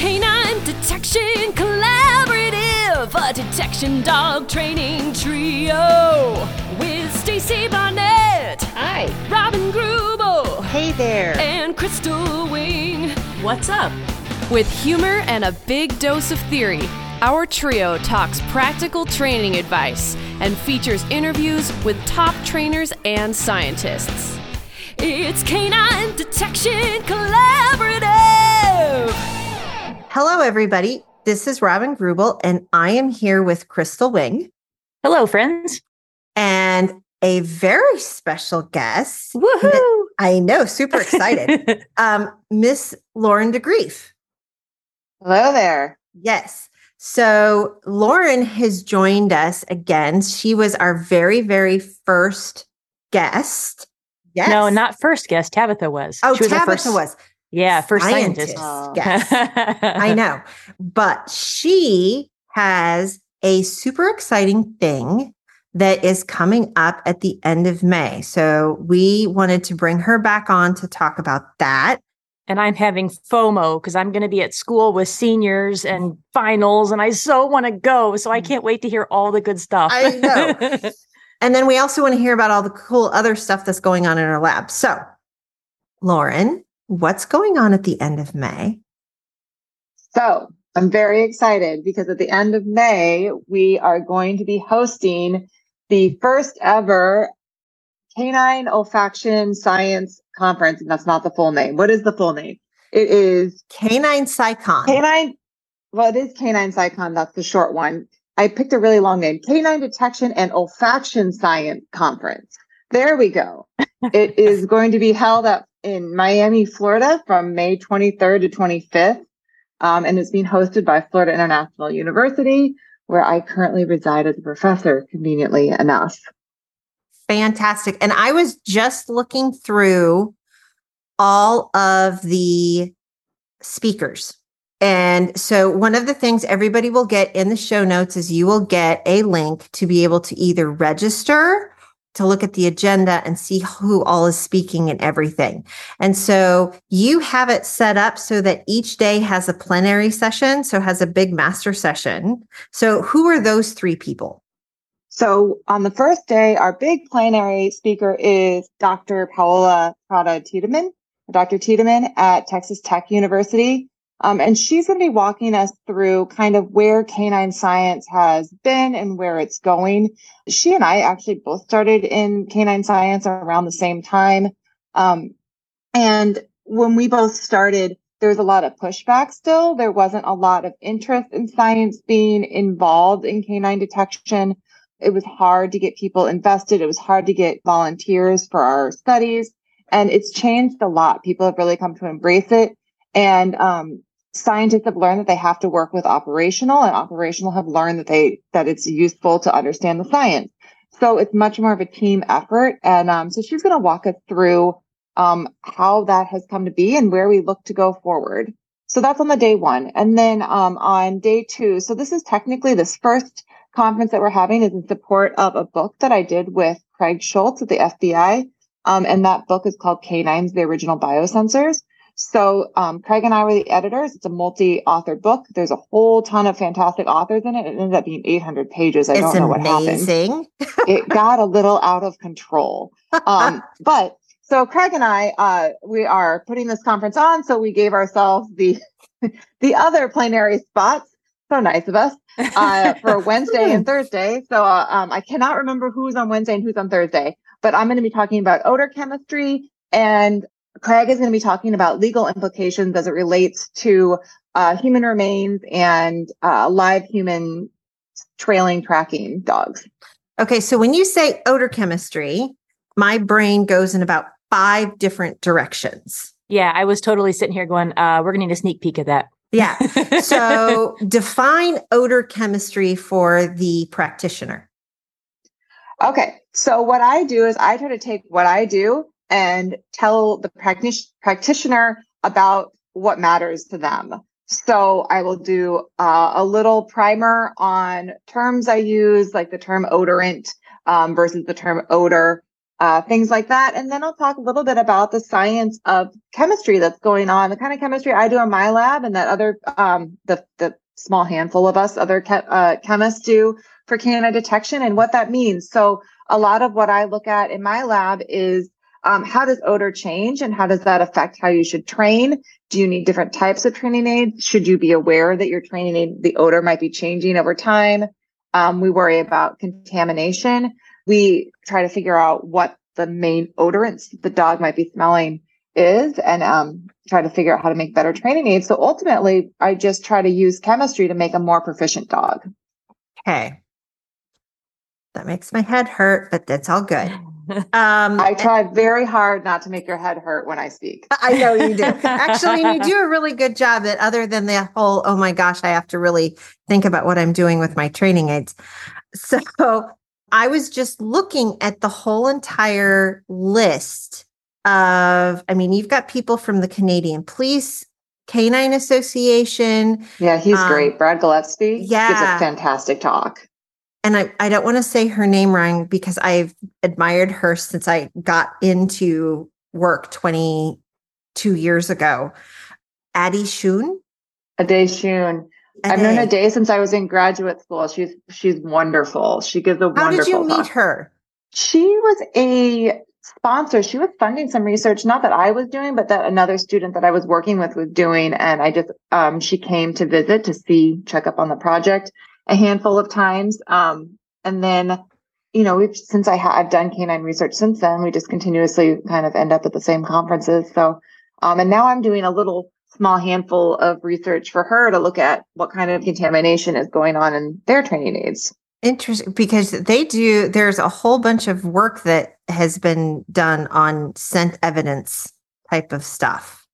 Canine Detection Collaborative, a detection dog training trio with Stacey Barnett. Hi. Robin Greubel. Hey there. And Crystal Wing. What's up? With humor and a big dose of theory, our trio talks practical training advice and features interviews with top trainers and scientists. It's Canine Detection Collaborative! Hello, everybody. This is Robin Greubel, and I am here with Crystal Wing. Hello, friends. And a very special guest. Woohoo! I know, super excited. Miss Lauryn DeGreeff. Hello there. Yes. So Lauryn has joined us again. She was our very, very first guest. Yes. No, not first guest. Tabitha was. Oh, she was Tabitha was. Yeah, first scientist. Yes. I know. But she has a super exciting thing that is coming up at the end of May. So we wanted to bring her back on to talk about that. And I'm having FOMO because I'm going to be at school with seniors and finals, and I so want to go. So I can't wait to hear all the good stuff. I know. And then we also want to hear about all the cool other stuff that's going on in our lab. So, Lauryn, what's going on at the end of May? So, I'm very excited because at the end of May, we are going to be hosting the first ever Canine Olfaction Science Conference. And that's not the full name. What is the full name? It is Canine SciCon. Well, it is Canine SciCon. That's the short one. I picked a really long name, Canine Detection and Olfaction Science Conference. There we go. It is going to be held up in Miami, Florida from May 23rd to 25th. And it's being hosted by Florida International University, where I currently reside as a professor, conveniently enough. Fantastic. And I was just looking through all of the speakers. And so one of the things everybody will get in the show notes is you will get a link to be able to either register, to look at the agenda and see who all is speaking and everything. And so you have it set up so that each day has a plenary session, so has a big master session. So who are those three people? So on the first day, our big plenary speaker is Dr. Paola Prada-Tiedemann, Dr. Tiedemann at Texas Tech University. And she's going to be walking us through kind of where canine science has been and where it's going. She and I actually both started in canine science around the same time. And when we both started, there was a lot of pushback still. There wasn't a lot of interest in science being involved in canine detection. It was hard to get people invested. It was hard to get volunteers for our studies. And it's changed a lot. People have really come to embrace it. And scientists have learned that they have to work with operational, and operational have learned that it's useful to understand the science. So it's much more of a team effort. And so she's going to walk us through how that has come to be and where we look to go forward. So that's on the day one. And then on day two, so this is technically this first conference that we're having is in support of a book that I did with Craig Schultz at the FBI. And that book is called Canines: The Original Biosensors. So Craig and I were the editors. It's a multi-author book. There's a whole ton of fantastic authors in it. It ended up being 800 pages. I don't know what happened. It got a little out of control. But so Craig and I, we are putting this conference on. So we gave ourselves the other plenary spots. So nice of us for Wednesday and Thursday. So I cannot remember who's on Wednesday and who's on Thursday. But I'm going to be talking about odor chemistry, and Craig is going to be talking about legal implications as it relates to human remains and live human trailing tracking dogs. Okay, so when you say odor chemistry, my brain goes in about 5 different directions. Yeah, I was totally sitting here going, we're going to need a sneak peek of that. Yeah, so define odor chemistry for the practitioner. Okay, so what I do is I try to take what I do and tell the practitioner about what matters to them. So I will do a little primer on terms I use, like the term odorant versus the term odor. things like that. And then I'll talk a little bit about the science of chemistry that's going on, the kind of chemistry I do in my lab and that other, the small handful of us other chemists do for canine detection and what that means. So a lot of what I look at in my lab is how does odor change and how does that affect how you should train? Do you need different types of training aids? Should you be aware that your training aid, the odor might be changing over time? We worry about contamination. We try to figure out what the main odorants the dog might be smelling is and try to figure out how to make better training aids. So ultimately, I just try to use chemistry to make a more proficient dog. Okay. That makes my head hurt, but that's all good. I try very hard not to make your head hurt when I speak. I know you do. Actually, you do a really good job at other than the whole, oh my gosh, I have to really think about what I'm doing with my training aids. So I was just looking at the whole entire list of, I mean, you've got people from the Canadian Police Canine Association. Yeah, he's great. Brad Gillespie gives a fantastic talk. And I don't want to say her name wrong because I've admired her since I got into work 22 years ago. Adee Shun? Adee Shun. I've known Adee since I was in graduate school. She's wonderful. She gives a wonderful talk. How did you meet her? She was a sponsor. She was funding some research, not that I was doing, but that another student that I was working with was doing. And I just, she came to visit to check up on the project a handful of times. And then, you know, I've done canine research since then, we just continuously kind of end up at the same conferences. So, and now I'm doing a little small handful of research for her to look at what kind of contamination is going on in their training aids. Interesting, because there's a whole bunch of work that has been done on scent evidence type of stuff.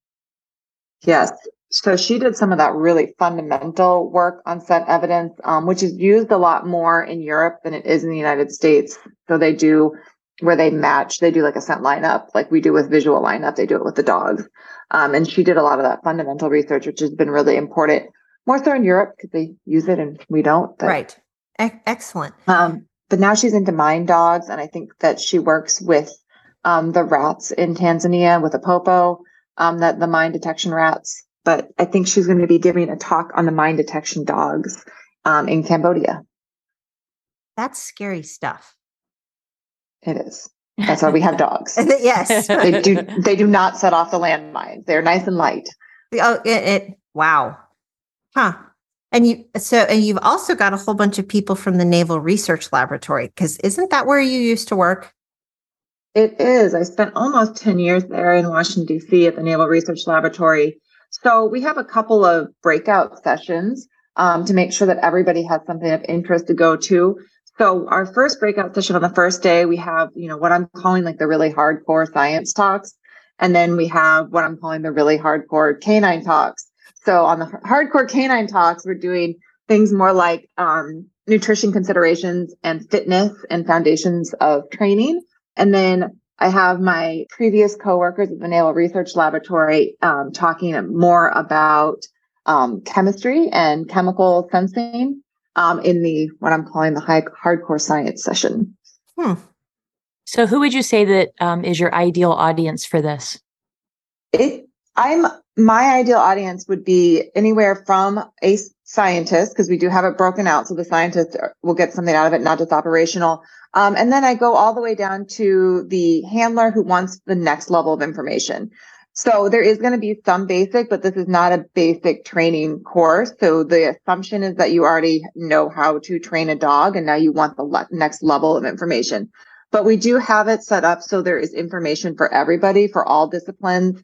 Yes. So she did some of that really fundamental work on scent evidence, which is used a lot more in Europe than it is in the United States. So they do where they match, they do like a scent lineup, like we do with visual lineup, they do it with the dogs. And she did a lot of that fundamental research, which has been really important, more so in Europe because they use it and we don't. But, right. Excellent. But now she's into mine dogs. And I think that she works with the rats in Tanzania with Apopo, that the mine detection rats. But I think she's going to be giving a talk on the mine detection dogs in Cambodia. That's scary stuff. It is. That's why we have dogs. Yes. They do not set off the landmines. They're nice and light. Oh, wow. Huh. And you've also got a whole bunch of people from the Naval Research Laboratory, because isn't that where you used to work? It is. I spent almost 10 years there in Washington, D.C. at the Naval Research Laboratory. So we have a couple of breakout sessions to make sure that everybody has something of interest to go to. So our first breakout session on the first day, we have, you know, what I'm calling like the really hardcore science talks. And then we have what I'm calling the really hardcore canine talks. So on the hardcore canine talks, we're doing things more like nutrition considerations and fitness and foundations of training. And then I have my previous coworkers at the Naval Research Laboratory talking more about chemistry and chemical sensing in the what I'm calling the hardcore science session. Hmm. So, who would you say that is your ideal audience for this? My ideal audience would be anywhere from a scientist, because we do have it broken out, so the scientists will get something out of it, not just operational. And then I go all the way down to the handler who wants the next level of information. So there is going to be some basic, but this is not a basic training course. So the assumption is that you already know how to train a dog, and now you want the next level of information. But we do have it set up so there is information for everybody, for all disciplines.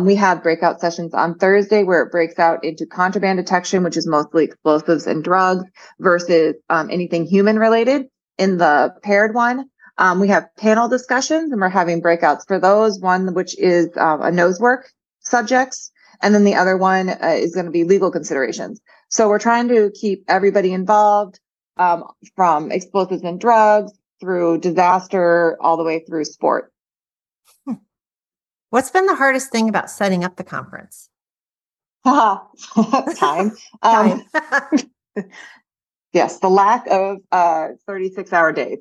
We have breakout sessions on Thursday where it breaks out into contraband detection, which is mostly explosives and drugs, versus anything human related. In the paired one, we have panel discussions and we're having breakouts for those, one which is a nose work subjects, and then the other one is going to be legal considerations. So we're trying to keep everybody involved from explosives and drugs through disaster all the way through sport. What's been the hardest thing about setting up the conference? Time. Yes, the lack of 36-hour days.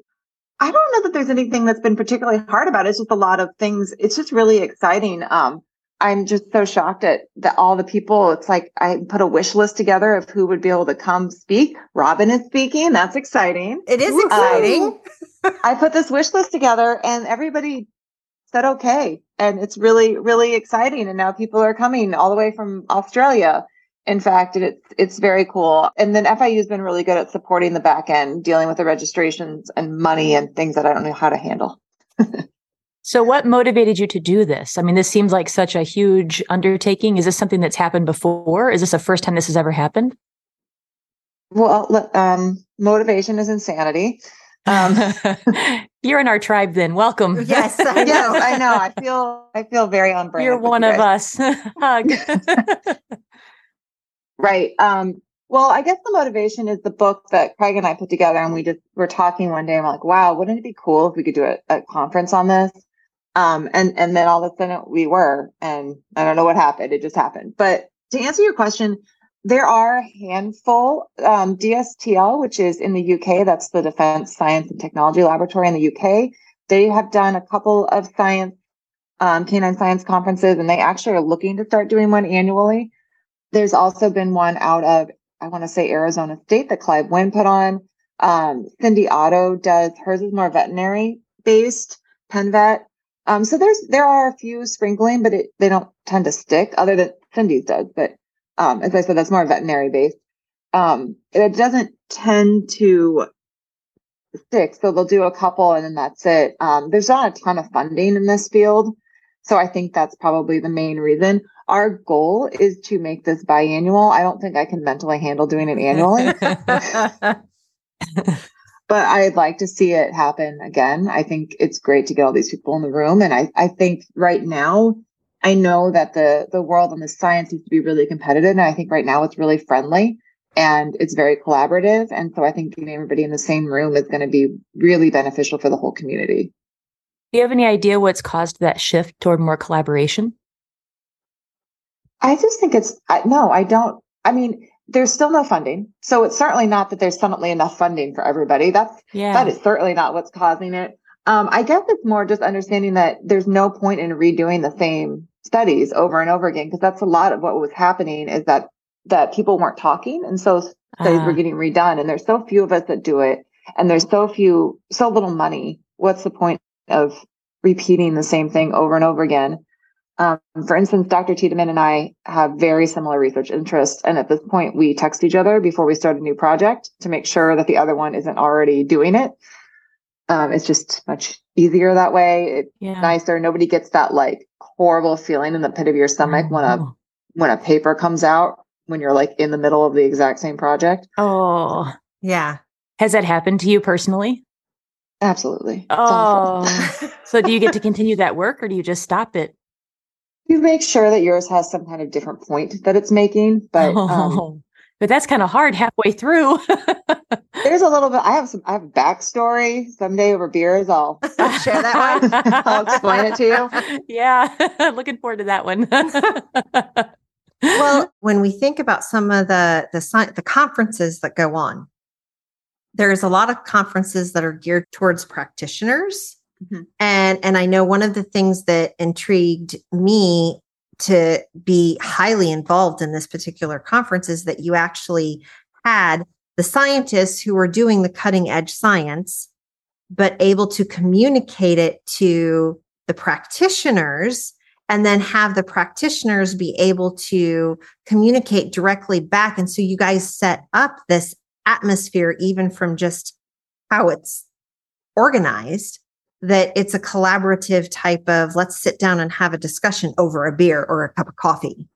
I don't know that there's anything that's been particularly hard about it. It's just a lot of things. It's just really exciting. I'm just so shocked at all the people. It's like I put a wish list together of who would be able to come speak. Robin is speaking. That's exciting. It is exciting. I put this wish list together and everybody said okay. And it's really, really exciting. And now people are coming all the way from Australia. In fact, it's very cool. And then FIU has been really good at supporting the back end, dealing with the registrations and money and things that I don't know how to handle. So what motivated you to do this? I mean, this seems like such a huge undertaking. Is this something that's happened before? Is this the first time this has ever happened? Well, motivation is insanity. You're in our tribe then. Welcome. Yes, I know. I feel very on brand. You're one of us. Hug. Right. Well, I guess the motivation is the book that Craig and I put together, and we just were talking one day and we're like, wow, wouldn't it be cool if we could do a conference on this? And then all of a sudden we were, and I don't know what happened. It just happened. But to answer your question, there are a handful, DSTL, which is in the UK, that's the Defense Science and Technology Laboratory in the UK. They have done a couple of science, canine science conferences, and they actually are looking to start doing one annually. There's also been one out of, I want to say, Arizona State that Clive Wynne put on. Cindy Otto does, hers is more veterinary based, PenVet. So there are a few sprinkling, but they don't tend to stick other than Cindy's does. But as I said, that's more veterinary based. It doesn't tend to stick. So they'll do a couple and then that's it. There's not a ton of funding in this field. So I think that's probably the main reason. Our goal is to make this biannual. I don't think I can mentally handle doing it annually, but I'd like to see it happen again. I think it's great to get all these people in the room. And I think right now, I know that the world and the science needs to be really competitive. And I think right now it's really friendly and it's very collaborative. And so I think getting everybody in the same room is going to be really beneficial for the whole community. Do you have any idea what's caused that shift toward more collaboration? I just think I don't. I mean, there's still no funding. So it's certainly not that there's suddenly enough funding for everybody. That is certainly not what's causing it. I guess it's more just understanding that there's no point in redoing the same studies over and over again, because that's a lot of what was happening is that people weren't talking. And so studies were getting redone. And there's so few of us that do it. And there's so little money. What's the point of repeating the same thing over and over again? For instance, Dr. Tiedemann and I have very similar research interests. And at this point, we text each other before we start a new project to make sure that the other one isn't already doing it. It's just much easier that way. It's nicer. Nobody gets that like horrible feeling in the pit of your stomach when a paper comes out, when you're like in the middle of the exact same project. Oh, yeah. Has that happened to you personally? Absolutely. Oh, so do you get to continue that work or do you just stop it? You make sure that yours has some kind of different point that it's making, but that's kind of hard halfway through. There's a little bit. I have backstory. Someday over beers, I'll share that one. I'll explain it to you. Yeah, looking forward to that one. Well, when we think about some of the conferences that go on, there's a lot of conferences that are geared towards practitioners. Mm-hmm. And I know one of the things that intrigued me to be highly involved in this particular conference is that you actually had the scientists who were doing the cutting edge science, but able to communicate it to the practitioners and then have the practitioners be able to communicate directly back. And so you guys set up this atmosphere, even from just how it's organized, that it's a collaborative type of let's sit down and have a discussion over a beer or a cup of coffee.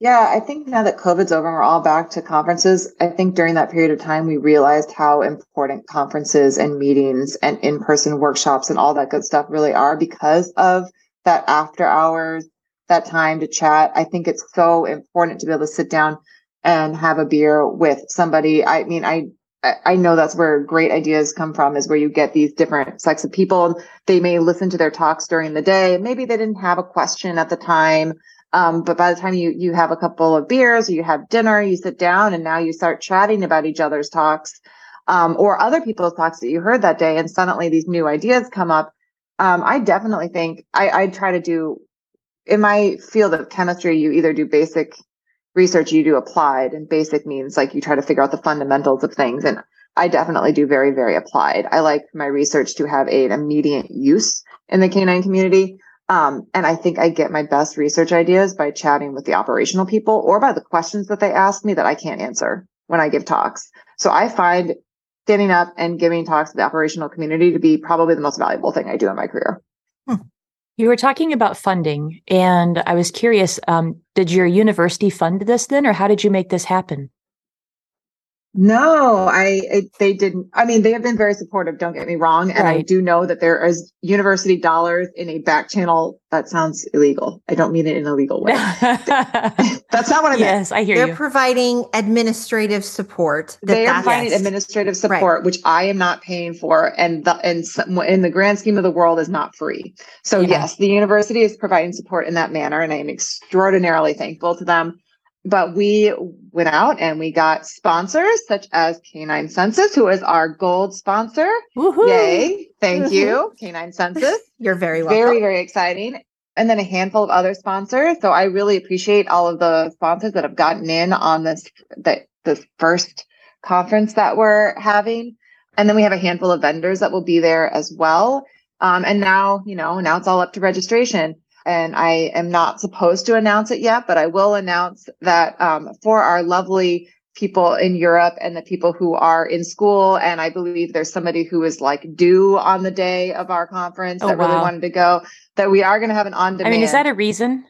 Yeah, I think now that COVID's over and we're all back to conferences, I think during that period of time, we realized how important conferences and meetings and in-person workshops and all that good stuff really are because of that after hours, that time to chat. I think it's so important to be able to sit down and have a beer with somebody. I mean, I know that's where great ideas come from, is where you get these different sects of people. They may listen to their talks during the day. Maybe they didn't have a question at the time. But by the time you have a couple of beers, or you have dinner, you sit down and now you start chatting about each other's talks. or other people's talks that you heard that day, and suddenly these new ideas come up. I definitely think I try to do, in my field of chemistry, you either do basic research, you do applied, and basic means like you try to figure out the fundamentals of things. And I definitely do very, very applied. I like my research to have an immediate use in the canine community. And I think I get my best research ideas by chatting with the operational people or by the questions that they ask me that I can't answer when I give talks. So I find standing up and giving talks to the operational community to be probably the most valuable thing I do in my career. You were talking about funding, and I was curious, did your university fund this then, or how did you make this happen? No, they didn't. I mean, they have been very supportive, don't get me wrong. And right. I do know that there is university dollars in a back channel. That sounds illegal. I don't mean it in a legal way. That's not what I meant. Yes, I hear you. They're providing administrative support. They are providing administrative support, right, which I am not paying for. And in the grand scheme of the world is not free. So yes, the university is providing support in that manner. And I am extraordinarily thankful to them. But we went out and we got sponsors such as Canine Census, who is our gold sponsor. Woohoo. Yay. Thank you, Canine Census. You're very welcome. Very, very exciting. And then a handful of other sponsors. So I really appreciate all of the sponsors that have gotten in on this first conference that we're having. And then we have a handful of vendors that will be there as well. And now it's all up to registration. And I am not supposed to announce it yet, but I will announce that for our lovely people in Europe and the people who are in school, and I believe there's somebody who is due on the day of our conference really wanted to go, that we are going to have an on-demand. I mean, is that a reason?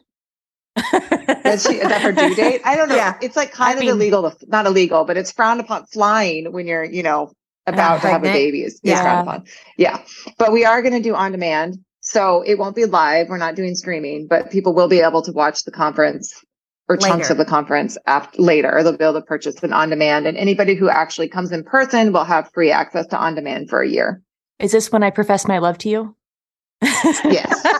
Is that her due date? I don't know. Yeah. It's illegal, not illegal, but it's frowned upon flying when you're, about to have a baby. It's frowned upon. Yeah. But we are going to do on-demand. So it won't be live. We're not doing streaming, but people will be able to watch the conference or chunks of the conference later. They'll be able to purchase an on-demand, and anybody who actually comes in person will have free access to on-demand for a year. Is this when I profess my love to you? Yes.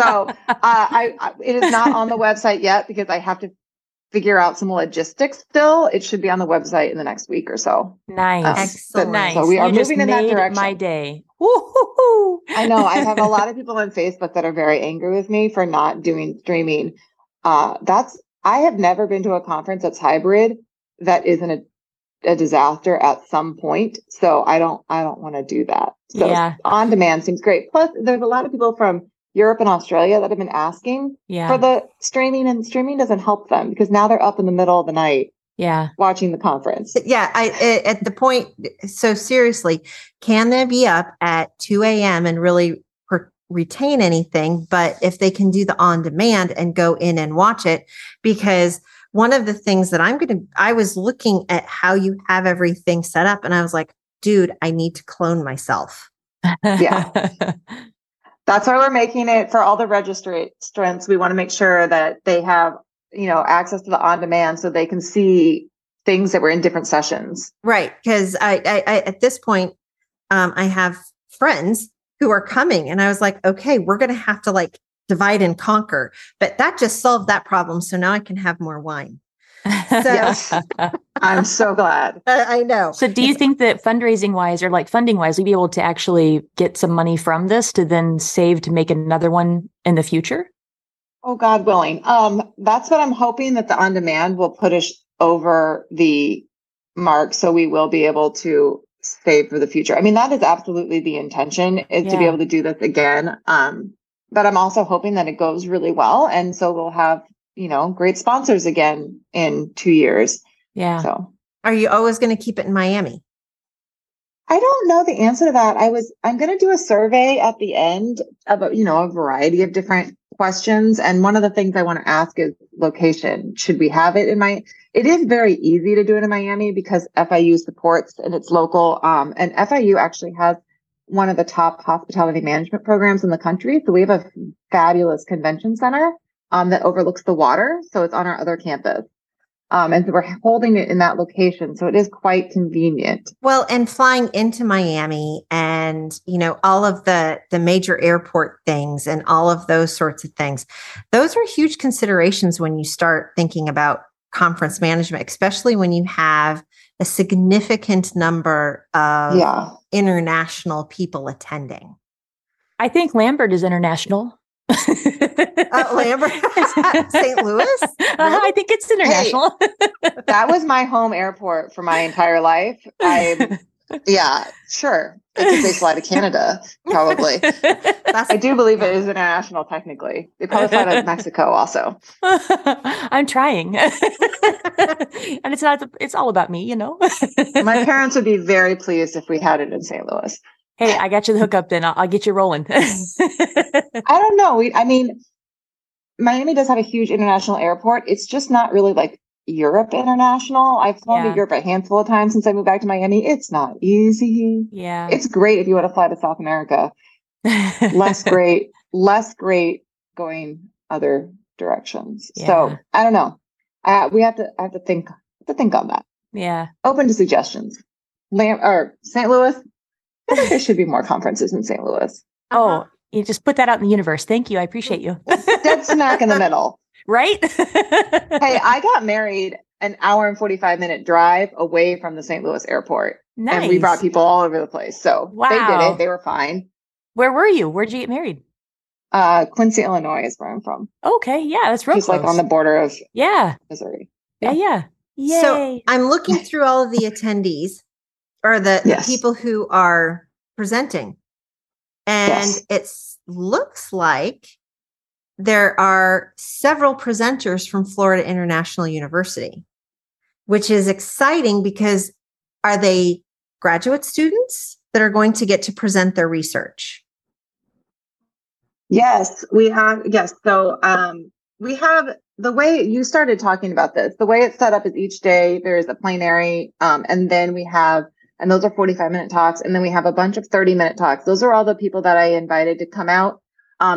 So it is not on the website yet because I have to figure out some logistics still. It should be on the website in the next week or so. Nice. Excellent. So we are moving in that direction. My day. Woo-hoo-hoo. I know. I have a lot of people on Facebook that are very angry with me for not doing streaming. I have never been to a conference that's hybrid that isn't a disaster at some point. So I don't want to do that. So on demand seems great. Plus there's a lot of people from Europe and Australia that have been asking for the streaming, and streaming doesn't help them because now they're up in the middle of the night watching the conference. Yeah. So seriously, can they be up at 2 a.m. and really retain anything? But if they can do the on demand and go in and watch it, because one of the things that I was looking at how you have everything set up and I was like, dude, I need to clone myself. Yeah. That's why we're making it for all the registrants. We want to make sure that they have, access to the on-demand so they can see things that were in different sessions. Right. Because I at this point, I have friends who are coming and I was like, okay, we're going to have to divide and conquer. But that just solved that problem. So now I can have more wine. So I'm so glad. I know. So do you think that fundraising wise or funding wise, we'd be able to actually get some money from this to then save to make another one in the future? Oh, God willing. That's what I'm hoping, that the on demand will put us over the mark. So we will be able to save for the future. I mean, that is absolutely the intention, is to be able to do this again. But I'm also hoping that it goes really well. And so we'll have great sponsors again in 2 years. Yeah. So are you always going to keep it in Miami? I don't know the answer to that. I'm going to do a survey at the end about, a variety of different questions. And one of the things I want to ask is location. Should we have it in Miami? It is very easy to do it in Miami because FIU supports and it's local. And FIU actually has one of the top hospitality management programs in the country. So we have a fabulous convention center that overlooks the water. So it's on our other campus. And so we're holding it in that location. So it is quite convenient. Well, and flying into Miami and, all of the major airport things and all of those sorts of things, those are huge considerations when you start thinking about conference management, especially when you have a significant number of international people attending. I think Lambert is international. Lambert, St. Louis? Really? I think it's international. Hey, that was my home airport for my entire life. Sure. It could say fly to Canada, probably. I do believe it is international, technically. They probably fly to Mexico also. I'm trying. And it's all about me, you know? My parents would be very pleased if we had it in St. Louis. Hey, I got you the hookup then. I'll get you rolling. I don't know. Miami does have a huge international airport. It's just not really like Europe international. I've flown to Europe a handful of times since I moved back to Miami. It's not easy. Yeah. It's great if you want to fly to South America. Less great going other directions. Yeah. So I don't know. I have to think on that. Yeah. Open to suggestions. St. Louis. I think there should be more conferences in St. Louis. Oh, you just put that out in the universe. Thank you. I appreciate you. Dead smack in the middle. Right? Hey, I got married an hour and 45-minute drive away from the St. Louis airport. Nice. And we brought people all over the place. So they did it. They were fine. Where were you? Where'd you get married? Quincy, Illinois is where I'm from. Okay. Yeah, that's real close. Just like on the border of Missouri. Yeah. So I'm looking through all of the attendees. Or the people who are presenting. And it looks like there are several presenters from Florida International University, which is exciting because are they graduate students that are going to get to present their research? Yes, we have. Yes. So we have the way you started talking about this, the way it's set up is each day there is a plenary and then we have. And those are 45-minute talks. And then we have a bunch of 30-minute talks. Those are all the people that I invited to come out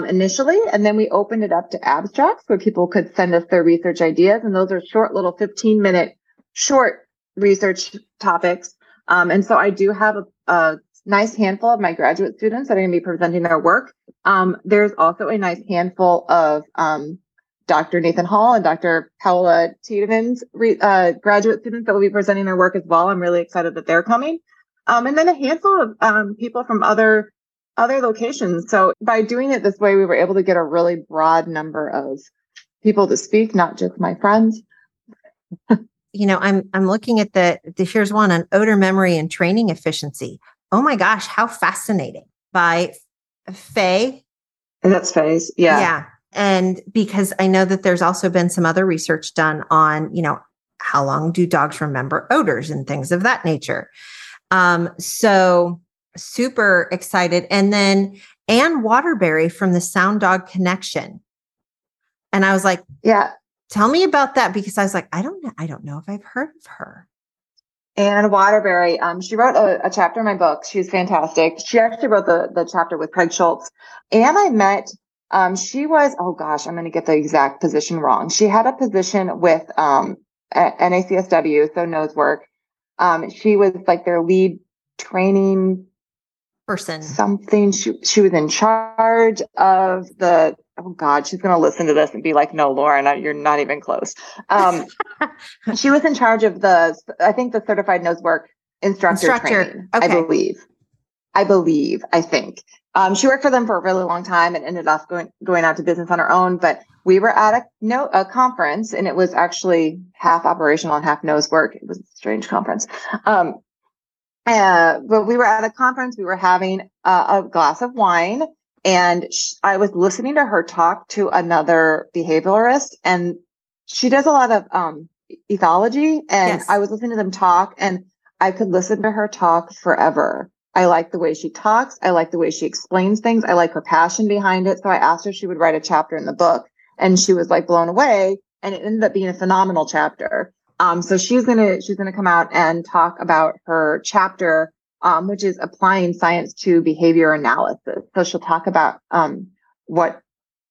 initially. And then we opened it up to abstracts where people could send us their research ideas. And those are short little 15-minute short research topics. And so I do have a nice handful of my graduate students that are going to be presenting their work. There's also a nice handful of Dr. Nathan Hall and Dr. Paola Tiedemann's graduate students that will be presenting their work as well. I'm really excited that they're coming. And then a handful of people from other locations. So by doing it this way, we were able to get a really broad number of people to speak, not just my friends. You know, I'm looking at here's one on odor memory and training efficiency. Oh my gosh, how fascinating. By Faye. And that's Faye's. Yeah. Yeah. And because I know that there's also been some other research done on, you know, how long do dogs remember odors and things of that nature. So super excited. And then Anne Waterbury from the Sound Dog Connection. And I was like, yeah, tell me about that. Because I was like, I don't know if I've heard of her. Anne Waterbury, she wrote a chapter in my book. She's fantastic. She actually wrote the chapter with Craig Schultz. Anne I met. She was, I'm going to get the exact position wrong. She had a position with NACSW, so nose work. She was like their lead training person. Something she was in charge of the. Oh God, she's going to listen to this and be like, "No, Lauryn, you're not even close." She was in charge of the certified nose work instructor. Training. Okay. I believe. I think. She worked for them for a really long time and ended up going out to business on her own. But we were at a conference, and it was actually half operational and half nose work. It was a strange conference. But we were at a conference. We were having a glass of wine, and I was listening to her talk to another behaviorist, and she does a lot of ethology. And I was listening to them talk, and I could listen to her talk forever. I like the way she talks. I like the way she explains things. I like her passion behind it. So I asked her if she would write a chapter in the book, and she was like blown away, and it ended up being a phenomenal chapter. So she's gonna come out and talk about her chapter, which is applying science to behavior analysis. So she'll talk about what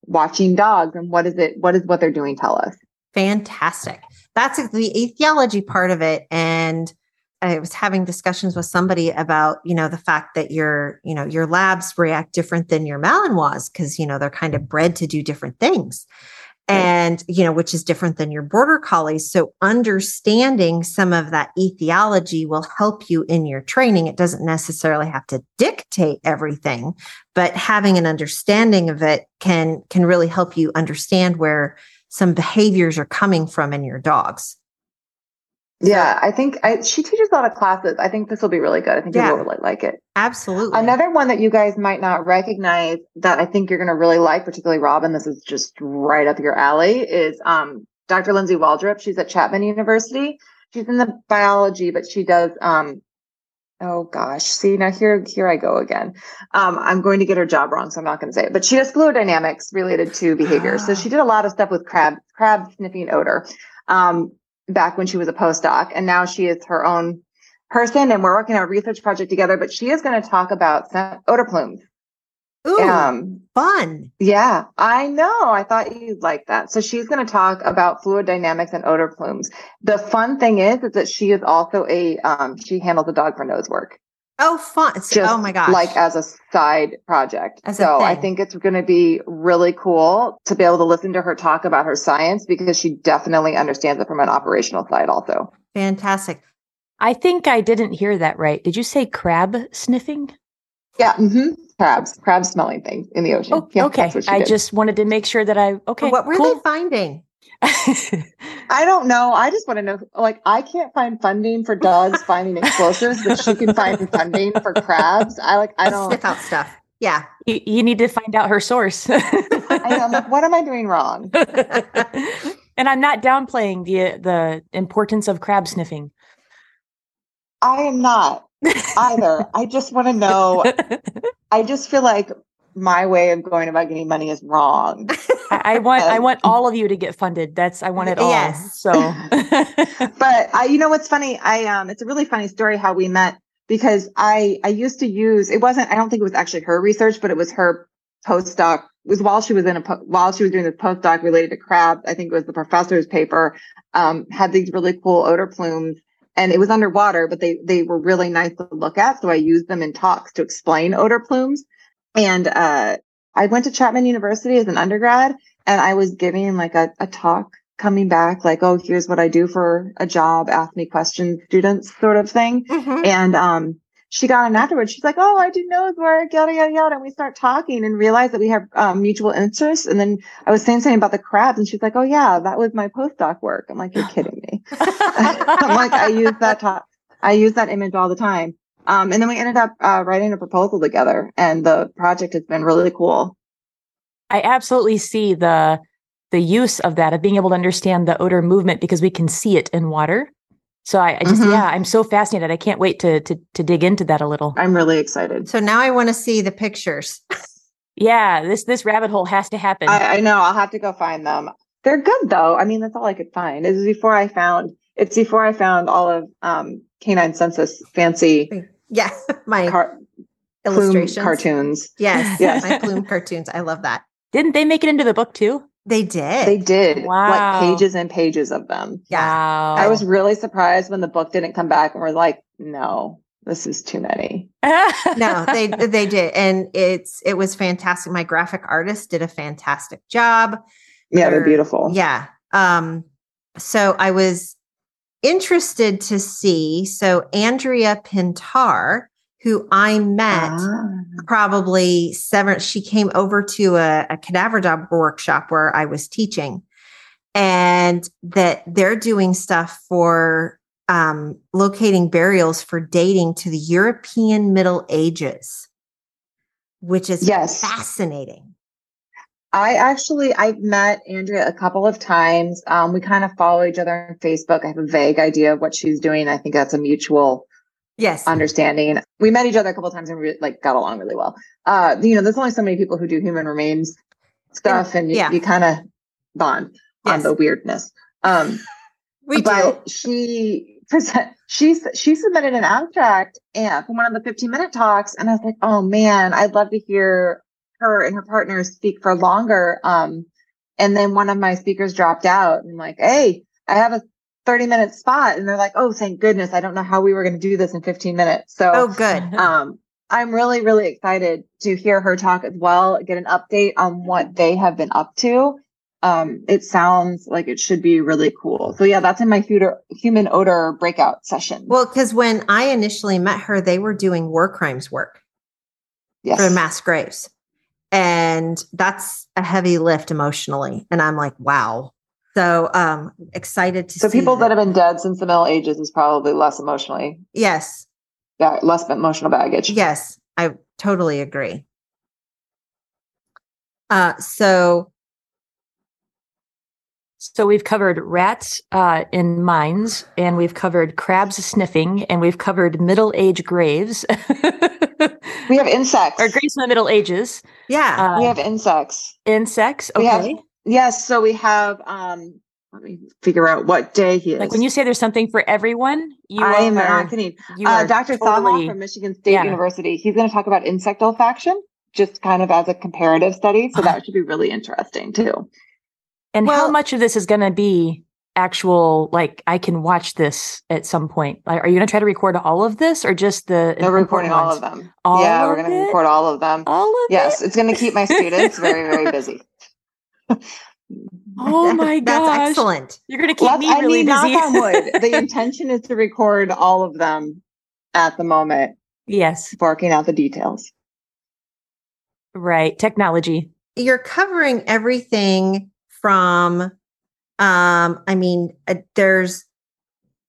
watching dogs and what they're doing tell us. Fantastic. That's the etiology part of it, and I was having discussions with somebody about, you know, the fact that your labs react different than your Malinois because, you know, they're kind of bred to do different things. and, you know, which is different than your border collies. So understanding some of that etiology will help you in your training. It doesn't necessarily have to dictate everything, but having an understanding of it can really help you understand where some behaviors are coming from in your dogs. Yeah, I think she teaches a lot of classes. I think this will be really good. I think people will really like it. Absolutely. Another one that you guys might not recognize that I think you're going to really like, particularly Robin, this is just right up your alley, is Dr. Lindsay Waldrop. She's at Chapman University. She's in the biology, but she does, Now here I go again. I'm going to get her job wrong, so I'm not going to say it. But she does fluid dynamics related to behavior. So she did a lot of stuff with crab sniffing odor. Back when she was a postdoc, and now she is her own person, and we're working on a research project together, but she is going to talk about odor plumes. Ooh, fun. Yeah, I know. I thought you'd like that. So she's going to talk about fluid dynamics and odor plumes. The fun thing is that she is also she handles a dog for nose work. Oh, fun. Oh my gosh. Like as a side project. So I think it's going to be really cool to be able to listen to her talk about her science, because she definitely understands it from an operational side also. Fantastic. I think I didn't hear that right. Did you say crab sniffing? Yeah. Mm-hmm. Crab smelling things in the ocean. Oh, yeah, okay. I just wanted to make sure that okay. What were they finding? I don't know. I just want to know, like, I can't find funding for dogs finding explosives, but she can find funding for crabs. I don't sniff out stuff. Yeah. You need to find out her source. I know. I'm like, what am I doing wrong? And I'm not downplaying the importance of crab sniffing. I am not either. I just want to know. I just feel like my way of going about getting money is wrong. I want all of you to get funded. I want it all. Yes. So, but you know what's funny? It's a really funny story how we met, because I used to use I don't think it was actually her research, but it was her postdoc. It was while she was doing this postdoc related to crabs. I think it was the professor's paper. Had these really cool odor plumes. And it was underwater, but they were really nice to look at. So I used them in talks to explain odor plumes. And I went to Chapman University as an undergrad, and I was giving like a talk coming back, like, oh, here's what I do for a job, ask me questions, students sort of thing. Mm-hmm. And she got in afterwards. She's like, oh, I do nose work, yada, yada, yada. And we start talking and realize that we have mutual interests. And then I was saying something about the crabs, and she's like, oh, yeah, that was my postdoc work. I'm like, you're kidding me. I'm like, I use that image all the time. And then we ended up writing a proposal together, and the project has been really cool. I absolutely see the use of that, of being able to understand the odor movement, because we can see it in water. So I just, mm-hmm. I'm so fascinated. I can't wait to dig into that a little. I'm really excited. So now I want to see the pictures. Yeah, this rabbit hole has to happen. I know. I'll have to go find them. They're good though. I mean, that's all I could find. It's before I found all of Canine Census fancy. Yeah, my illustrations, cartoons. Yes, my plume cartoons. I love that. Didn't they make it into the book too? They did. Wow, like pages and pages of them. Yeah, wow. I was really surprised when the book didn't come back, and we're like, no, this is too many. No, they did, and it was fantastic. My graphic artist did a fantastic job. Yeah, they're beautiful. Yeah. So I was interested to see. So Andrea Pintar, who I met probably she came over to a cadaver dog workshop where I was teaching, and that they're doing stuff for locating burials for dating to the European Middle Ages, which is fascinating. I've met Andrea a couple of times. We kind of follow each other on Facebook. I have a vague idea of what she's doing. I think that's a mutual understanding. We met each other a couple of times and got along really well. There's only so many people who do human remains stuff, and you kind of bond on the weirdness. She submitted an abstract from one of the 15-minute talks, and I was like, oh man, I'd love to hear her and her partner speak for longer. And then one of my speakers dropped out, and I'm like, hey, I have a 30-minute spot. And they're like, oh, thank goodness. I don't know how we were going to do this in 15 minutes. So good. I'm really, really excited to hear her talk as well, get an update on what they have been up to. It sounds like it should be really cool. So yeah, that's in my human odor breakout session. Well, because when I initially met her, they were doing war crimes work for mass graves. And that's a heavy lift emotionally. And I'm like, wow. So excited to see. So people that have been dead since the Middle Ages is probably less emotionally. Yes. Yeah, less emotional baggage. Yes, I totally agree. So we've covered rats in mines, and we've covered crabs sniffing, and we've covered middle age graves. We have insects. Or graves in the Middle Ages. Yeah. We have insects. Insects. Okay. Yes. So we have, let me figure out what day he is. Like when you say there's something for everyone, I am an acronym. Dr. Totally, Thaha from Michigan State University. He's going to talk about insect olfaction, just kind of as a comparative study. So that should be really interesting too. And how much of this is going to be actual, like I can watch this at some point? Like, are you going to try to record all of this or just the? They're recording all of them. We're going to record all of them. All of Yes. It's going to keep my students very, very busy. Oh my gosh. That's excellent. You're going to keep me really busy. Knock on wood. The intention is to record all of them at the moment. Yes. Barking out the details. Right. Technology. You're covering everything from, there's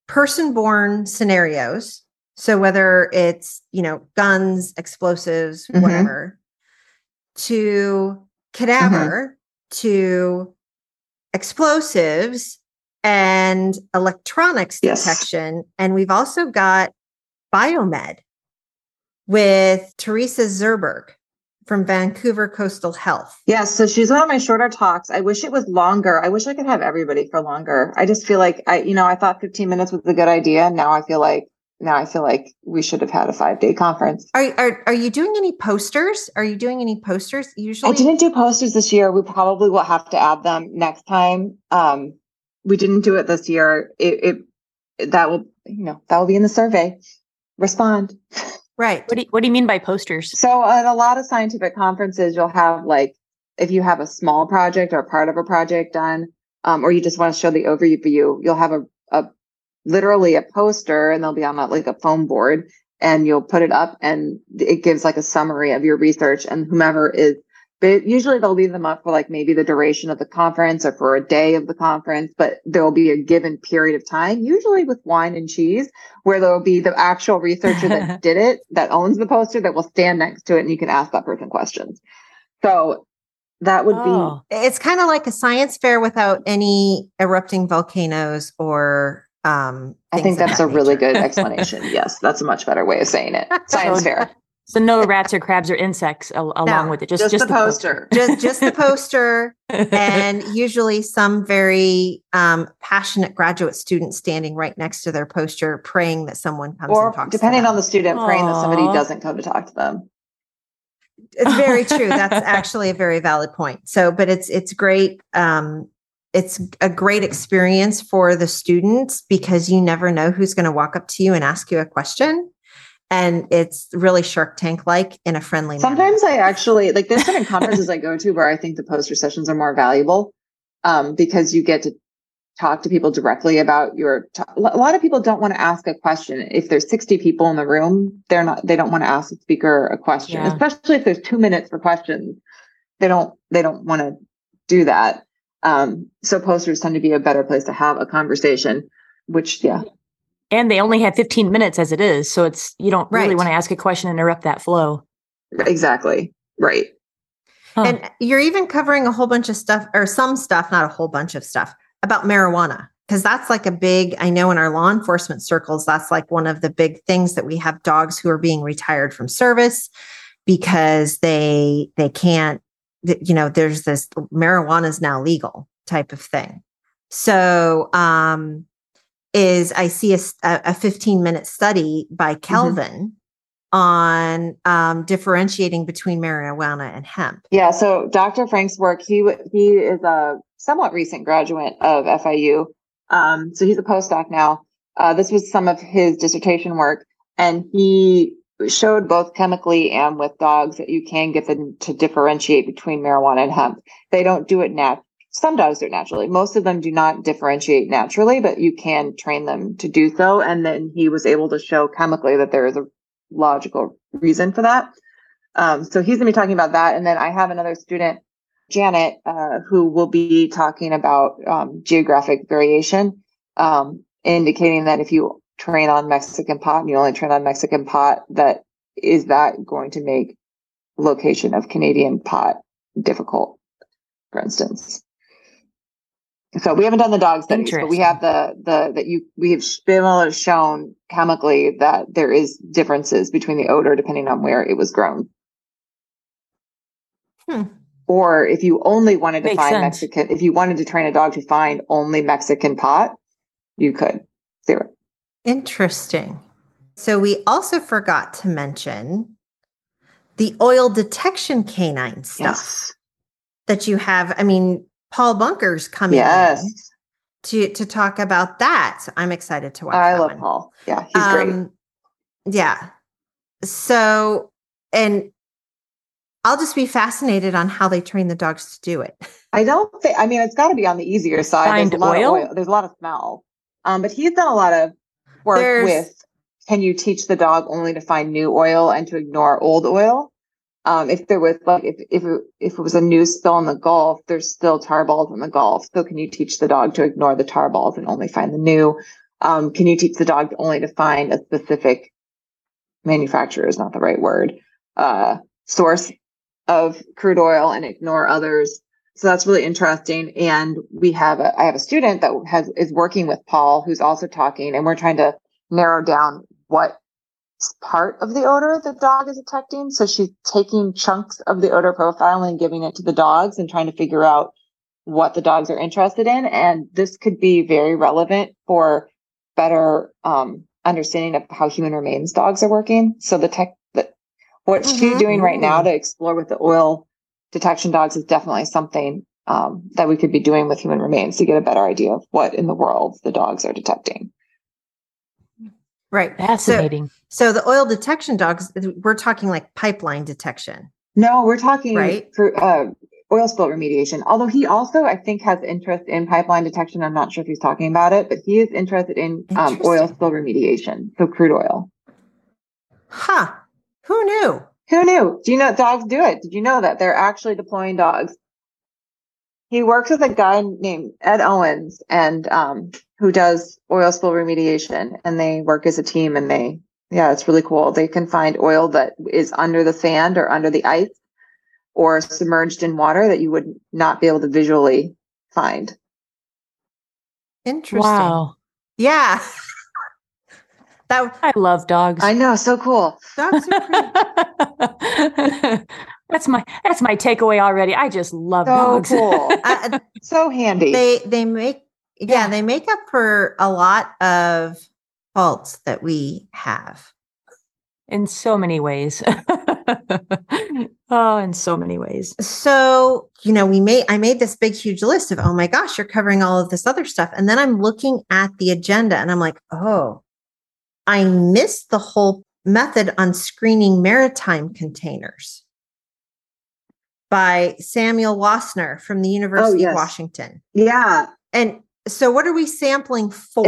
person-borne scenarios. So whether it's, guns, explosives, whatever, to cadaver, to explosives and electronics detection. And we've also got biomed with Teresa Zerberg from Vancouver Coastal Health. Yes. Yeah, so she's one of my shorter talks. I wish it was longer. I wish I could have everybody for longer. I just feel like I thought 15 minutes was a good idea. Now I feel like we should have had a 5-day conference. Are you doing any posters? Are you doing any posters? Usually I didn't do posters this year. We probably will have to add them next time. We didn't do it this year. That will be in the survey. Respond. Right. What do you mean by posters? So at a lot of scientific conferences, you'll have if you have a small project or part of a project done, or you just want to show the overview, you'll have literally a poster, and they'll be on a foam board, and you'll put it up and it gives a summary of your research, and whomever is, but usually they'll leave them up for maybe the duration of the conference or for a day of the conference, but there'll be a given period of time, usually with wine and cheese, where there'll be the actual researcher that did it, that owns the poster, that will stand next to it, and you can ask that person questions. So that would be, it's kind of like a science fair without any erupting volcanoes or I think that's a really good explanation. Yes, that's a much better way of saying it. Science fair. So no rats or crabs or insects along with it. Just the poster. Just the poster, and usually some very passionate graduate student standing right next to their poster, praying that someone comes and talks. Depending on the student, praying that somebody doesn't come to talk to them. It's very true. That's actually a very valid point. So, but it's great. It's a great experience for the students because you never know who's going to walk up to you and ask you a question. And it's really Shark Tank-like in a friendly way. Sometimes manner. I actually, there's certain conferences I go to where I think the poster sessions are more valuable because you get to talk to people directly about a lot of people don't want to ask a question. If there's 60 people in the room, they don't want to ask the speaker a question, especially if there's 2 minutes for questions. They don't want to do that. So posters tend to be a better place to have a conversation, which, And they only have 15 minutes as it is. So it's, you don't really want to ask a question and interrupt that flow. Exactly. Right. Huh. And you're even covering a whole bunch of stuff or some stuff, not a whole bunch of stuff about marijuana. Cause that's a big, I know in our law enforcement circles, that's one of the big things that we have dogs who are being retired from service because they can't, there's this marijuana is now legal type of thing. So, I see a 15-minute study by Kelvin on differentiating between marijuana and hemp. Yeah. So Dr. Frank's work, he is a somewhat recent graduate of FIU. So he's a postdoc now. This was some of his dissertation work, and he showed both chemically and with dogs that you can get them to differentiate between marijuana and hemp. They don't do it Some dogs do it naturally. Most of them do not differentiate naturally, but you can train them to do so. And then he was able to show chemically that there is a logical reason for that. So he's going to be talking about that. And then I have another student, Janet, who will be talking about geographic variation, indicating that if you train on Mexican pot and you only train on Mexican pot, that is that going to make location of Canadian pot difficult, for instance. So we haven't done the dog studies, but we have we have been able to shown chemically that there is differences between the odor depending on where it was grown. Or if you only wanted to find Mexican, if you wanted to train a dog to find only Mexican pot, you could do it. Interesting. So we also forgot to mention the oil detection canine stuff that you have. I mean, Paul Bunker's coming in to talk about that. So I'm excited to watch that one. I love Paul. Yeah, he's great. Yeah. So, and I'll just be fascinated on how they train the dogs to do it. I don't think, I mean, it's got to be on the easier side. There's a lot of oil. There's a lot of smell. But he's done a lot of work with, can you teach the dog only to find new oil and to ignore old oil? If there was like, if it was a new spill in the Gulf, there's still tar balls in the Gulf. So can you teach the dog to ignore the tar balls and only find the new? Can you teach the dog only to find a specific manufacturer is not the right word, source of crude oil and ignore others? So that's really interesting. And we have a, I have a student that is working with Paul, who's also talking, and we're trying to narrow down what part of the odor the dog is detecting. So she's taking chunks of the odor profile and giving it to the dogs and trying to figure out what the dogs are interested in. And this could be very relevant for better understanding of how human remains dogs are working. So the what she's doing right now to explore with the oil detection dogs is definitely something that we could be doing with human remains to get a better idea of what in the world the dogs are detecting. Right. Fascinating. So the oil detection dogs, we're talking like pipeline detection. No, we're talking for oil spill remediation. Although he also, I think, has interest in pipeline detection. I'm not sure if he's talking about it, but he is interested in oil spill remediation. So crude oil. Huh. Who knew? Who knew? Do you know dogs do it? Did you know that they're actually deploying dogs? He works with a guy named Ed Owens and who does oil spill remediation, and they work as a team, and they, it's really cool. They can find oil that is under the sand or under the ice or submerged in water that you would not be able to visually find. Interesting. Wow. Yeah. I love dogs. I know. So cool. Dogs are great. That's my takeaway already. I just love dogs. So cool. So handy. They make, they make up for a lot of faults that we have. In so many ways. In so many ways. So, you know, I made this big, huge list of, oh my gosh, you're covering all of this other stuff. And then I'm looking at the agenda and I'm like, oh, I missed the whole method on screening maritime containers by Samuel Wassner from the University of Washington. Yeah. And so what are we sampling for?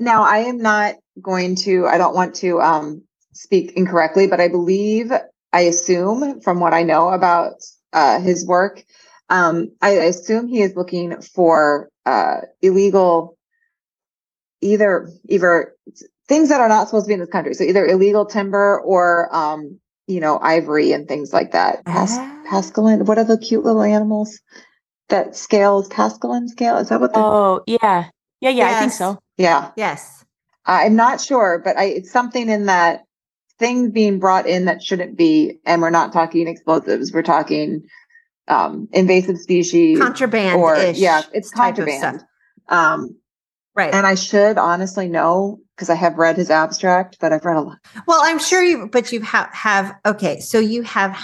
Now I am not going to, I don't want to speak incorrectly, but I assume from what I know about his work, I assume he is looking for illegal, either things that are not supposed to be in this country. So either illegal timber or, ivory and things like that. Pascaline, what are the cute little animals that scales? Pascaline scale? Is that what they're? Oh, yeah. Yeah, yeah, yes. I think so. Yeah. Yes. I'm not sure, but it's something in that thing being brought in that shouldn't be, and we're not talking explosives. We're talking invasive species. Contraband. It's contraband. Right. And I should honestly know because I have read his abstract, but I've read a lot. Well, I'm sure so you have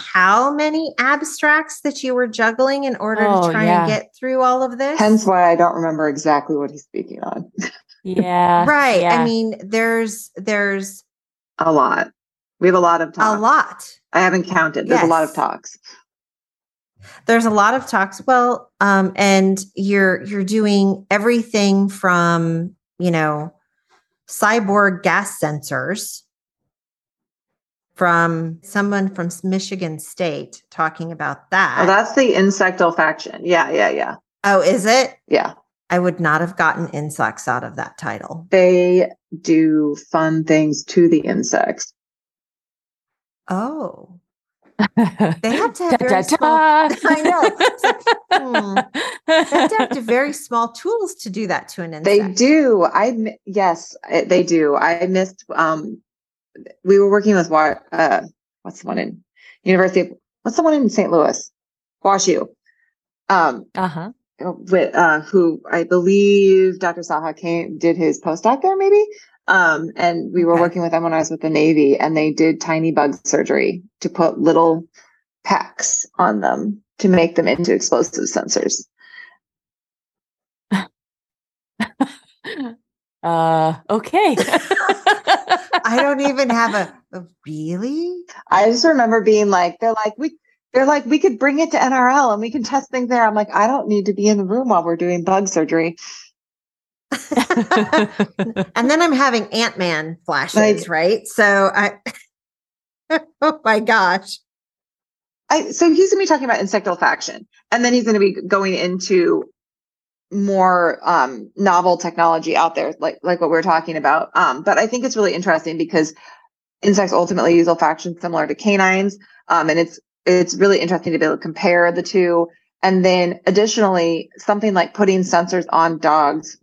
how many abstracts that you were juggling in order to try and get through all of this? Hence why I don't remember exactly what he's speaking on. Yeah. Right. Yeah. I mean, there's a lot. We have a lot of talks. I haven't counted. There's a lot of talks. There's a lot of talks. Well, and you're doing everything from, you know, cyborg gas sensors, from someone from Michigan State talking about that. Oh, that's the insect olfaction. Yeah. Oh, is it? Yeah. I would not have gotten insects out of that title. They do fun things to the insects. Oh. They have to have very small, I know. They have to have very small tools to do that to an insect. They do. Yes, they do. I missed, we were working with, what's the one in St. Louis? WashU. Who I believe Dr. Saha did his postdoc there, maybe. And we were working with them when I was with the Navy, and they did tiny bug surgery to put little packs on them to make them into explosive sensors. Okay. I don't even have a really. I just remember being like, they're like, we could bring it to NRL and we can test things there. I'm like, I don't need to be in the room while we're doing bug surgery. And then I'm having Ant-Man flashes, right? So oh my gosh. So he's going to be talking about insect olfaction, and then he's going to be going into more novel technology out there, like what we were talking about. But I think it's really interesting because insects ultimately use olfaction similar to canines. And it's really interesting to be able to compare the two. And then additionally, something like putting sensors on dogs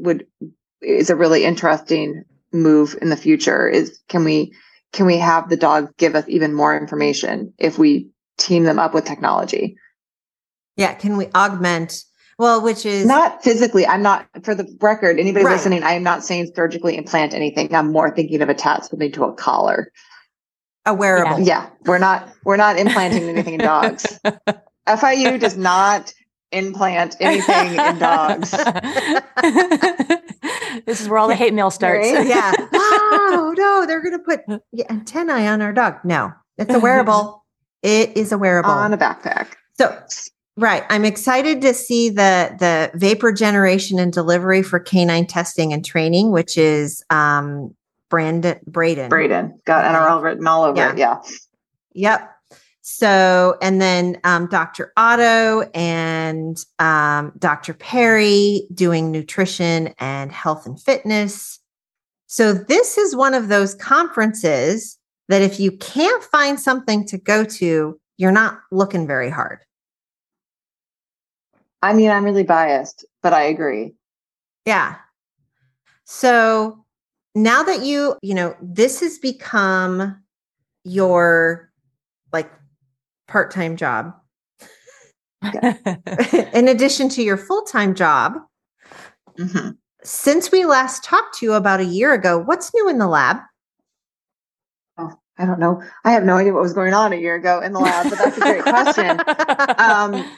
is a really interesting move in the future. Is can we have the dogs give us even more information if we team them up with technology? Yeah, can we augment? Well, which is not physically. I'm not, for the record, anybody listening, I am not saying surgically implant anything. I'm more thinking of attach something to a collar. A wearable. Yeah. We're not implanting anything in dogs. FIU does not implant anything in dogs. This is where all the hate mail starts. Right? Yeah. Oh no, they're going to put antennae on our dog. No, it's a wearable. It is a wearable on a backpack. So, right. I'm excited to see the vapor generation and delivery for canine testing and training, which is, Braden. Braden. Got NRL written all over it. Yeah. Yep. So, and then Dr. Otto and Dr. Perry doing nutrition and health and fitness. So this is one of those conferences that if you can't find something to go to, you're not looking very hard. I mean, I'm really biased, but I agree. Yeah. So now that this has become your part-time job, in addition to your full-time job, since we last talked to you about a year ago, what's new in the lab? Oh, I don't know. I have no idea what was going on a year ago in the lab, but that's a great question.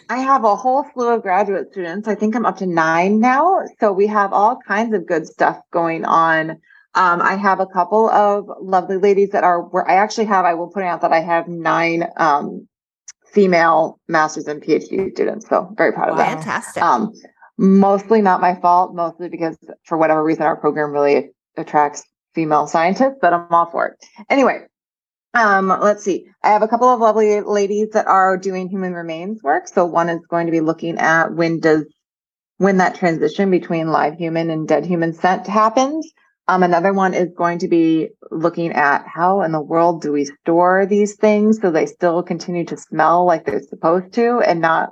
I have a whole slew of graduate students. I think I'm up to 9 now. So we have all kinds of good stuff going on. I have a couple of lovely ladies that are where I will put out that I have 9 female master's and PhD students. So very proud of that. Fantastic. Mostly not my fault, mostly because for whatever reason, our program really attracts female scientists, but I'm all for it. Anyway, let's see. I have a couple of lovely ladies that are doing human remains work. So one is going to be looking at when that transition between live human and dead human scent happens. Another one is going to be looking at how in the world do we store these things so they still continue to smell like they're supposed to and not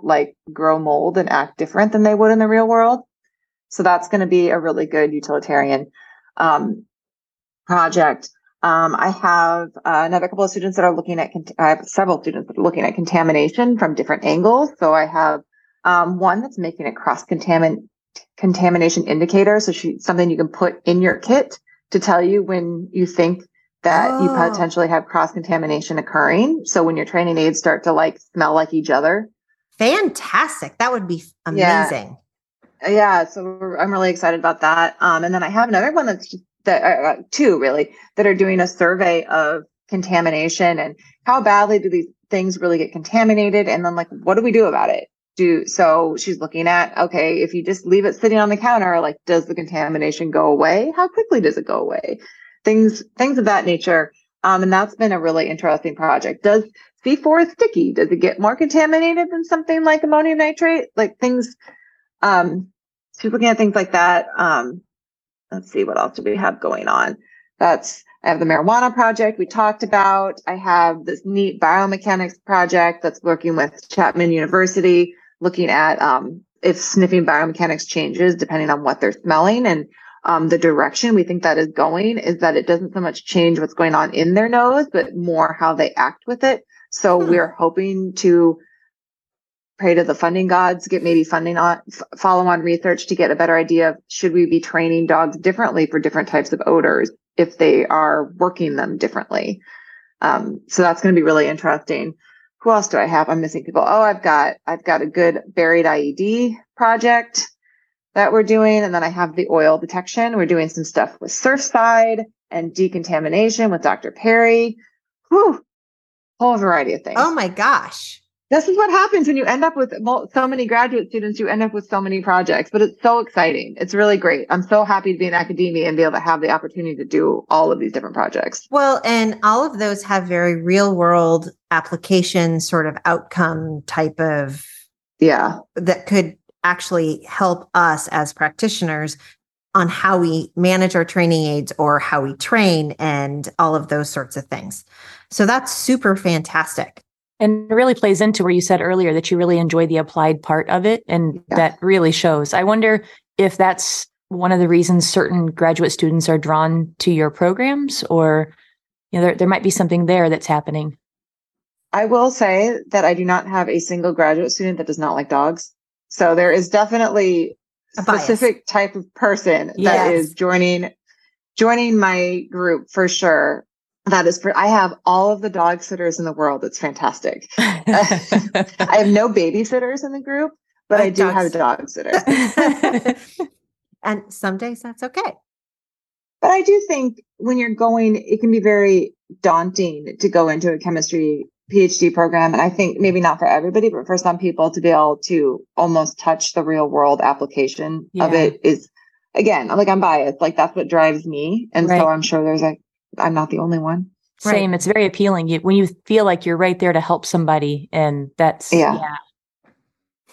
grow mold and act different than they would in the real world. So that's going to be a really good utilitarian project. I have another couple of students that are looking at, I have several students that are looking at contamination from different angles. So I have one that's making a cross-contamination indicator. So something you can put in your kit to tell you when you think that you potentially have cross-contamination occurring. So when your training aids start to smell like each other. Fantastic. That would be amazing. Yeah. So I'm really excited about that. And then I have another one that's two really that are doing a survey of contamination and how badly do these things really get contaminated, and then like, what do we do about it? So she's looking at, okay, if you just leave it sitting on the counter, like, does the contamination go away? How quickly does it go away? Things of that nature. And that's been a really interesting project. Does C4 sticky? Does it get more contaminated than something like ammonium nitrate? Like things, she's looking at things like that. Let's see, what else do we have going on? I have the marijuana project we talked about. I have this neat biomechanics project that's working with Chapman University, looking at if sniffing biomechanics changes depending on what they're smelling. And the direction we think that is going is that it doesn't so much change what's going on in their nose, but more how they act with it. So we're hoping to pray to the funding gods, get maybe funding on follow-on research to get a better idea of, should we be training dogs differently for different types of odors if they are working them differently? So that's going to be really interesting. Who else do I have? I'm missing people. Oh, I've got a good buried IED project that we're doing. And then I have the oil detection. We're doing some stuff with Surfside and decontamination with Dr. Perry. Whew, whole variety of things. Oh my gosh. This is what happens when you end up with so many graduate students, you end up with so many projects, but it's so exciting. It's really great. I'm so happy to be in academia and be able to have the opportunity to do all of these different projects. Well, and all of those have very real world application sort of outcome type of, that could actually help us as practitioners on how we manage our training aids or how we train and all of those sorts of things. So that's super fantastic. And it really plays into where you said earlier that you really enjoy the applied part of it. And that really shows. I wonder if that's one of the reasons certain graduate students are drawn to your programs, or you know, there might be something there that's happening. I will say that I do not have a single graduate student that does not like dogs. So there is definitely a specific type of person that is joining my group for sure. I have all of the dog sitters in the world. It's fantastic. I have no babysitters in the group, but I do have a dog sitter. And some days that's okay. But I do think when you're going, it can be very daunting to go into a chemistry PhD program. And I think maybe not for everybody, but for some people to be able to almost touch the real world application of it is, again, like I'm biased. Like that's what drives me. And so I'm sure I'm not the only one. Same. Right. It's very appealing when you feel like you're right there to help somebody. And that's, I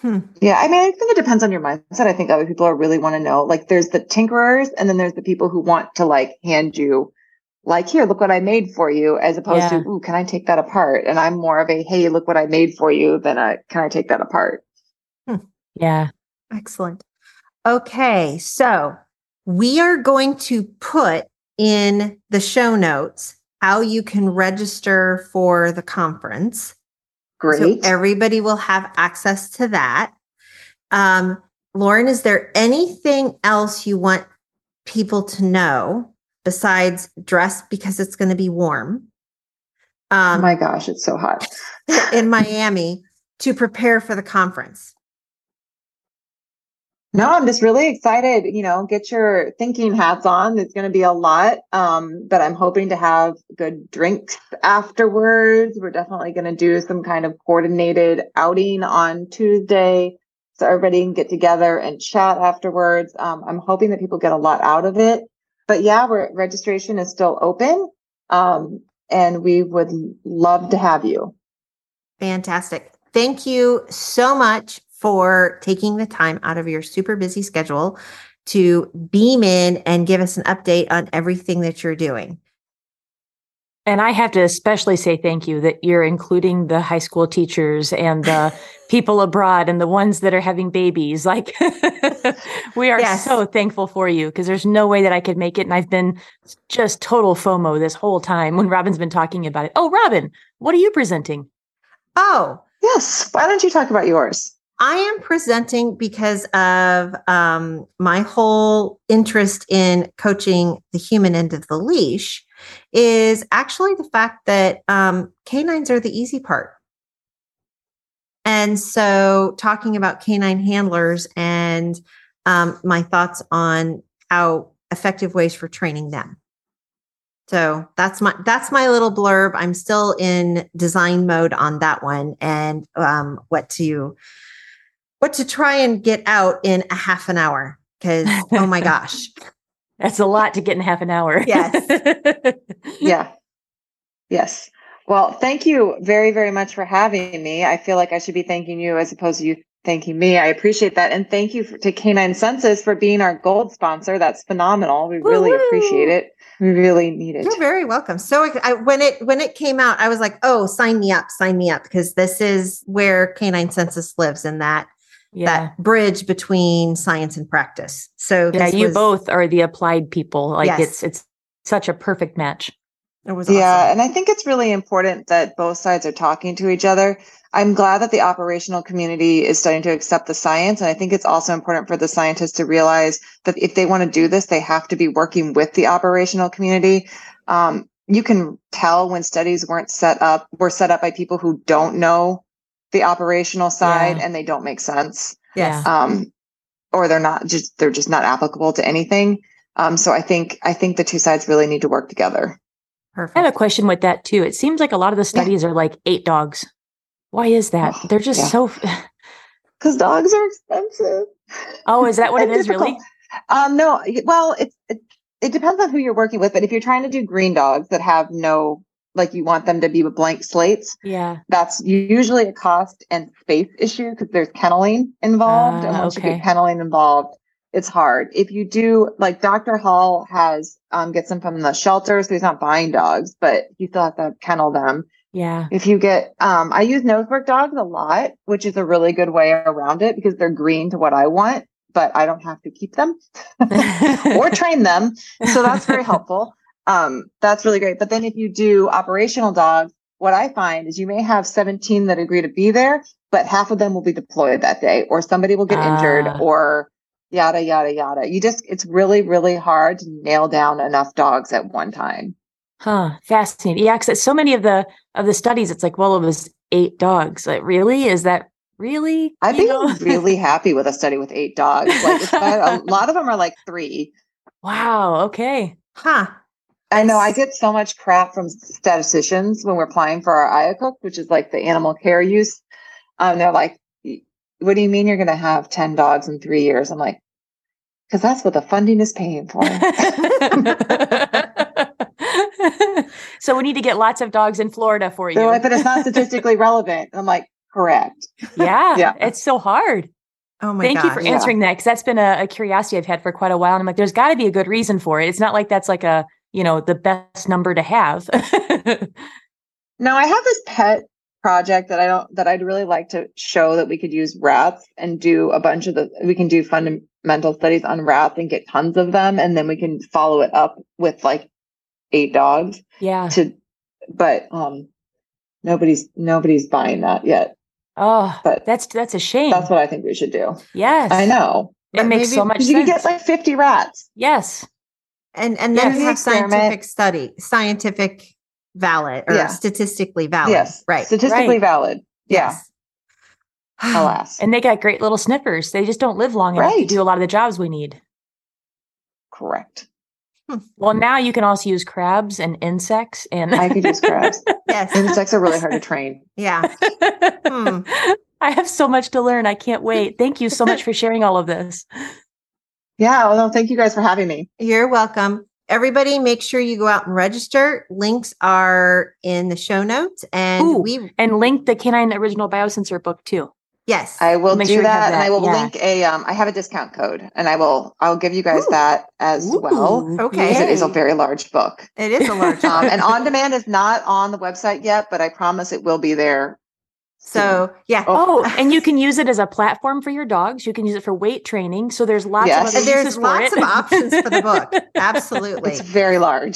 mean, I think it depends on your mindset. I think other people are really want to know, like there's the tinkerers and then there's the people who want to like hand you like, here, look what I made for you, as opposed to, ooh, can I take that apart? And I'm more of a, hey, look what I made for you than a, can I take that apart? Yeah. Excellent. Okay. So we are going to put in the show notes how you can register for the conference. Great. So everybody will have access to that. Lauryn, is there anything else you want people to know besides dress because it's going to be warm? Oh my gosh, it's so hot. In Miami to prepare for the conference. No, I'm just really excited. You know, get your thinking hats on. It's going to be a lot, but I'm hoping to have good drinks afterwards. We're definitely going to do some kind of coordinated outing on Tuesday so everybody can get together and chat afterwards. I'm hoping that people get a lot out of it. But yeah, registration is still open, and we would love to have you. Fantastic. Thank you so much for taking the time out of your super busy schedule to beam in and give us an update on everything that you're doing. And I have to especially say thank you that you're including the high school teachers and the people abroad and the ones that are having babies. Like we are so thankful for you, because there's no way that I could make it. And I've been just total FOMO this whole time when Robin's been talking about it. Oh, Robin, what are you presenting? Oh, yes. Why don't you talk about yours? I am presenting because of my whole interest in coaching the human end of the leash is actually the fact that canines are the easy part. And so talking about canine handlers and my thoughts on how effective ways for training them. So that's my little blurb. I'm still in design mode on that one, and what to try and get out in a half an hour, because oh my gosh, that's a lot to get in half an hour. Yes. Yeah. Yes. Well, thank you very, very much for having me. I feel like I should be thanking you as opposed to you thanking me. I appreciate that. And thank you to Canine Census for being our gold sponsor. That's phenomenal. We Woo-hoo. Really appreciate it. We really need it. You're very welcome. So when it came out, I was like, oh, sign me up, because this is where Canine Census lives, in that bridge between science and practice. So both are the applied people. Like it's such a perfect match. It was awesome. Yeah. And I think it's really important that both sides are talking to each other. I'm glad that the operational community is starting to accept the science. And I think it's also important for the scientists to realize that if they want to do this, they have to be working with the operational community. You can tell when studies were set up by people who don't know the operational side and they don't make sense. Yes. Or they're just not applicable to anything. So I think the two sides really need to work together. Perfect. I have a question with that too. It seems like a lot of the studies are like 8 dogs. Why is that? They're just so... Because dogs are expensive. Oh, is that what it is, really? No. Well, it depends on who you're working with. But if you're trying to do green dogs that have no... Like you want them to be with blank slates. Yeah. That's usually a cost and space issue because there's kenneling involved. And once you get kenneling involved, it's hard. If you do, like Dr. Hall has, gets them from the shelter. So he's not buying dogs, but you still have to kennel them. Yeah. If you get, I use nosework dogs a lot, which is a really good way around it because they're green to what I want, but I don't have to keep them or train them. So that's very helpful. That's really great. But then if you do operational dogs, what I find is you may have 17 that agree to be there, but half of them will be deployed that day, or somebody will get injured, or yada, yada, yada. It's really, really hard to nail down enough dogs at one time. Huh. Fascinating. Yeah. Cause so many of the studies, it's like, well, it was 8 dogs. Like, really? Is that really? I think I'm really happy with a study with 8 dogs. Like, a lot of them are like 3. Wow. Okay. Huh. I know I get so much crap from statisticians when we're applying for our IACUC, which is like the animal care use. They're like, what do you mean you're going to have 10 dogs in 3 years? I'm like, because that's what the funding is paying for. So we need to get lots of dogs in Florida for you. They're like, but it's not statistically relevant. I'm like, correct. Yeah, yeah. It's so hard. Oh my gosh. Thank you for answering that, because that's been a curiosity I've had for quite a while. And I'm like, there's got to be a good reason for it. It's not like that's like a... the best number to have. Now, I have this pet project that I'd really like to show that we could use rats and do we can do fundamental studies on rats and get tons of them. And then we can follow it up with like 8 dogs. Yeah. But nobody's buying that yet. Oh, but that's a shame. That's what I think we should do. Yes. I know. It makes so much sense. You can get like 50 rats. Yes. And then have scientific valid or statistically valid. Yes. Right. Statistically valid. Yeah. Yes. Alas. And they got great little sniffers. They just don't live long enough to do a lot of the jobs we need. Correct. Well, now you can also use crabs and insects. And I could use crabs. Yes. Insects are really hard to train. Yeah. I have so much to learn. I can't wait. Thank you so much for sharing all of this. Yeah. Well, thank you guys for having me. You're welcome. Everybody, make sure you go out and register. Links are in the show notes. And and link the Canine Original Biosensor book too. Yes. I will do that. And I will link I have a discount code, and I'll give you guys that as well. Okay. Because it is a very large book. It is a large book. And on demand is not on the website yet, but I promise it will be there. So and you can use it as a platform for your dogs. You can use it for weight training. So there's lots of other uses for it. There's lots of options for the book. Absolutely, it's very large.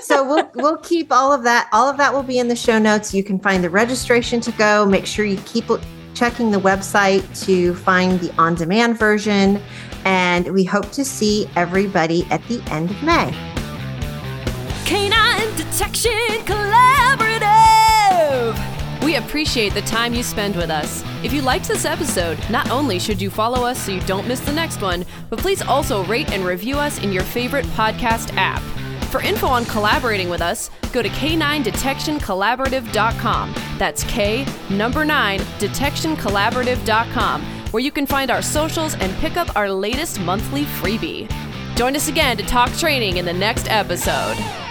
So we'll keep all of that. All of that will be in the show notes. You can find the registration to go. Make sure you keep checking the website to find the on-demand version. And we hope to see everybody at the end of May. Canine Detection Collaborative. We appreciate the time you spend with us. If you liked this episode, not only should you follow us so you don't miss the next one, but please also rate and review us in your favorite podcast app. For info on collaborating with us, go to K9DetectionCollaborative.com. That's K9 DetectionCollaborative.com, where you can find our socials and pick up our latest monthly freebie. Join us again to talk training in the next episode.